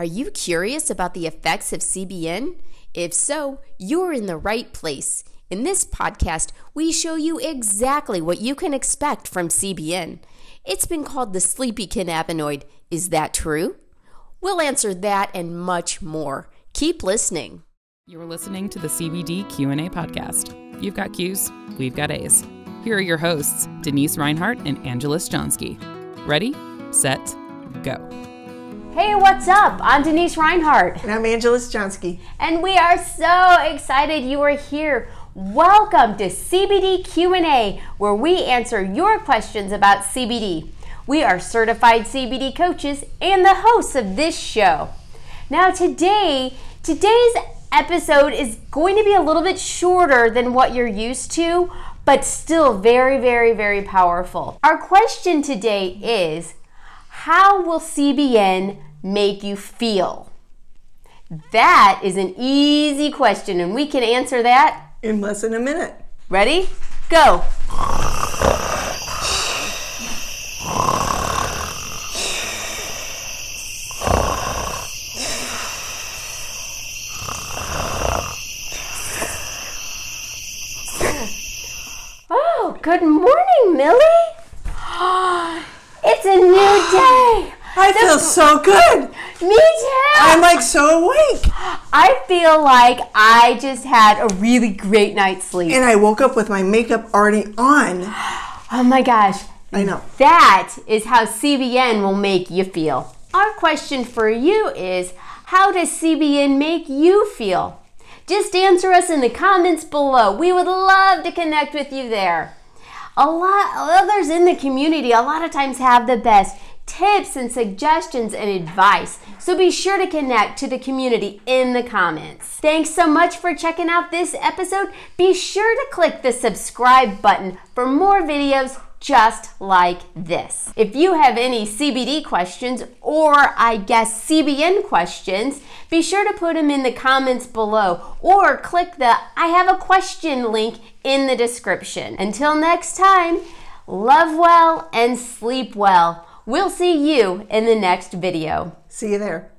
Are you curious about the effects of CBN? If so, you're in the right place. In this podcast, we show you exactly what you can expect from CBN. It's been called the sleepy cannabinoid. Is that true? We'll answer that and much more. Keep listening. You're listening to the CBD Q&A podcast. You've got Q's, we've got A's. Here are your hosts, Denise Reinhardt and Angela Schonski. Ready, set, go. Hey, what's up? I'm Denise Reinhardt. And I'm Angela Schonski. And we are so excited you are here. Welcome to CBD Q&A, where we answer your questions about CBD. We are certified CBD coaches and the hosts of this show. Now today's episode is going to be a little bit shorter than what you're used to, but still very, very, very powerful. Our question today is, how will CBN make you feel? That is an easy question, and we can answer that in less than a minute. Ready? Go. Oh, good morning, Millie. It's a new day. I feel so good. Me too. I'm like so awake. I feel like I just had a really great night's sleep. And I woke up with my makeup already on. Oh my gosh. I know. That is how CBN will make you feel. Our question for you is, how does CBN make you feel? Just answer us in the comments below. We would love to connect with you there. Others in the community a lot of times have the best tips and suggestions and advice. So be sure to connect to the community in the comments. Thanks so much for checking out this episode. Be sure to click the subscribe button for more videos just like this. If you have any CBD questions or I guess CBN questions, be sure to put them in the comments below or click the I have a question link in the description. Until next time, love well and sleep well. We'll see you in the next video. See you there.